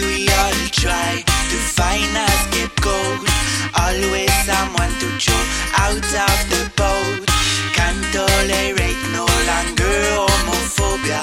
we all try to find a scapegoat? Always someone to throw out of the boat. Can't tolerate no longer homophobia.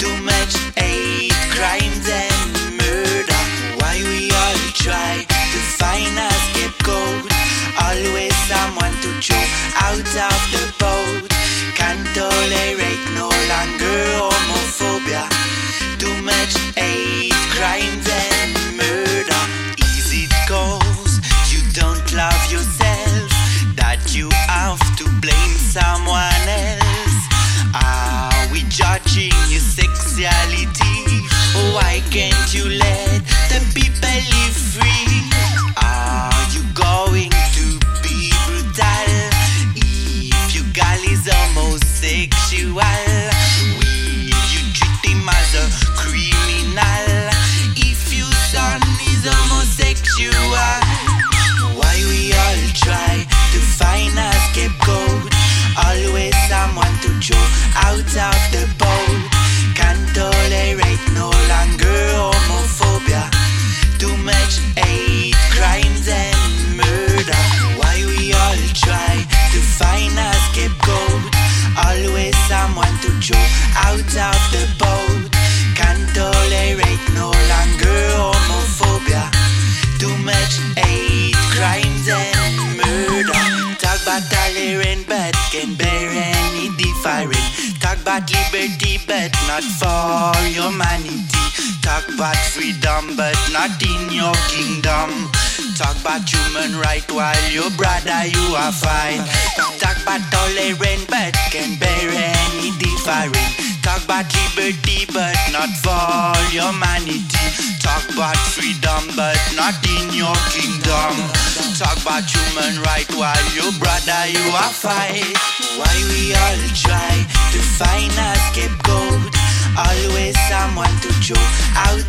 Too much hate, crimes and murder. Why we all try to find a scapegoat? Always someone to throw out of the boat. Can't tolerate no longer homophobia. Too much hate, crimes and murder. Easy goes, you don't love yourself, that you have to blame someone else. Are we judging your sexuality? Why can't you let the people live free? Are you going to be brutal if your girl is homosexual? Will you treat him as a criminal? Homosexual. Why we all try to find a scapegoat? Always someone to throw out of the boat. Can't tolerate no longer homophobia. Too much hate, crimes and murder. Why we all try to find a scapegoat? Always someone to throw out of the boat. Can't tolerate no longer homophobia. Too much hate, crimes and murder. Talk about tolerance but can't bear any difference. Talk about liberty but not for humanity. Talk about freedom but not in your kingdom. Talk about human rights while your brother you are fine. Talk about tolerance but can't bear any difference. Talk about liberty but not for humanity. Talk about freedom but not in your kingdom. Talk about human rights while your brother you are fight. Why we all try to find a scapegoat? Always someone to throw out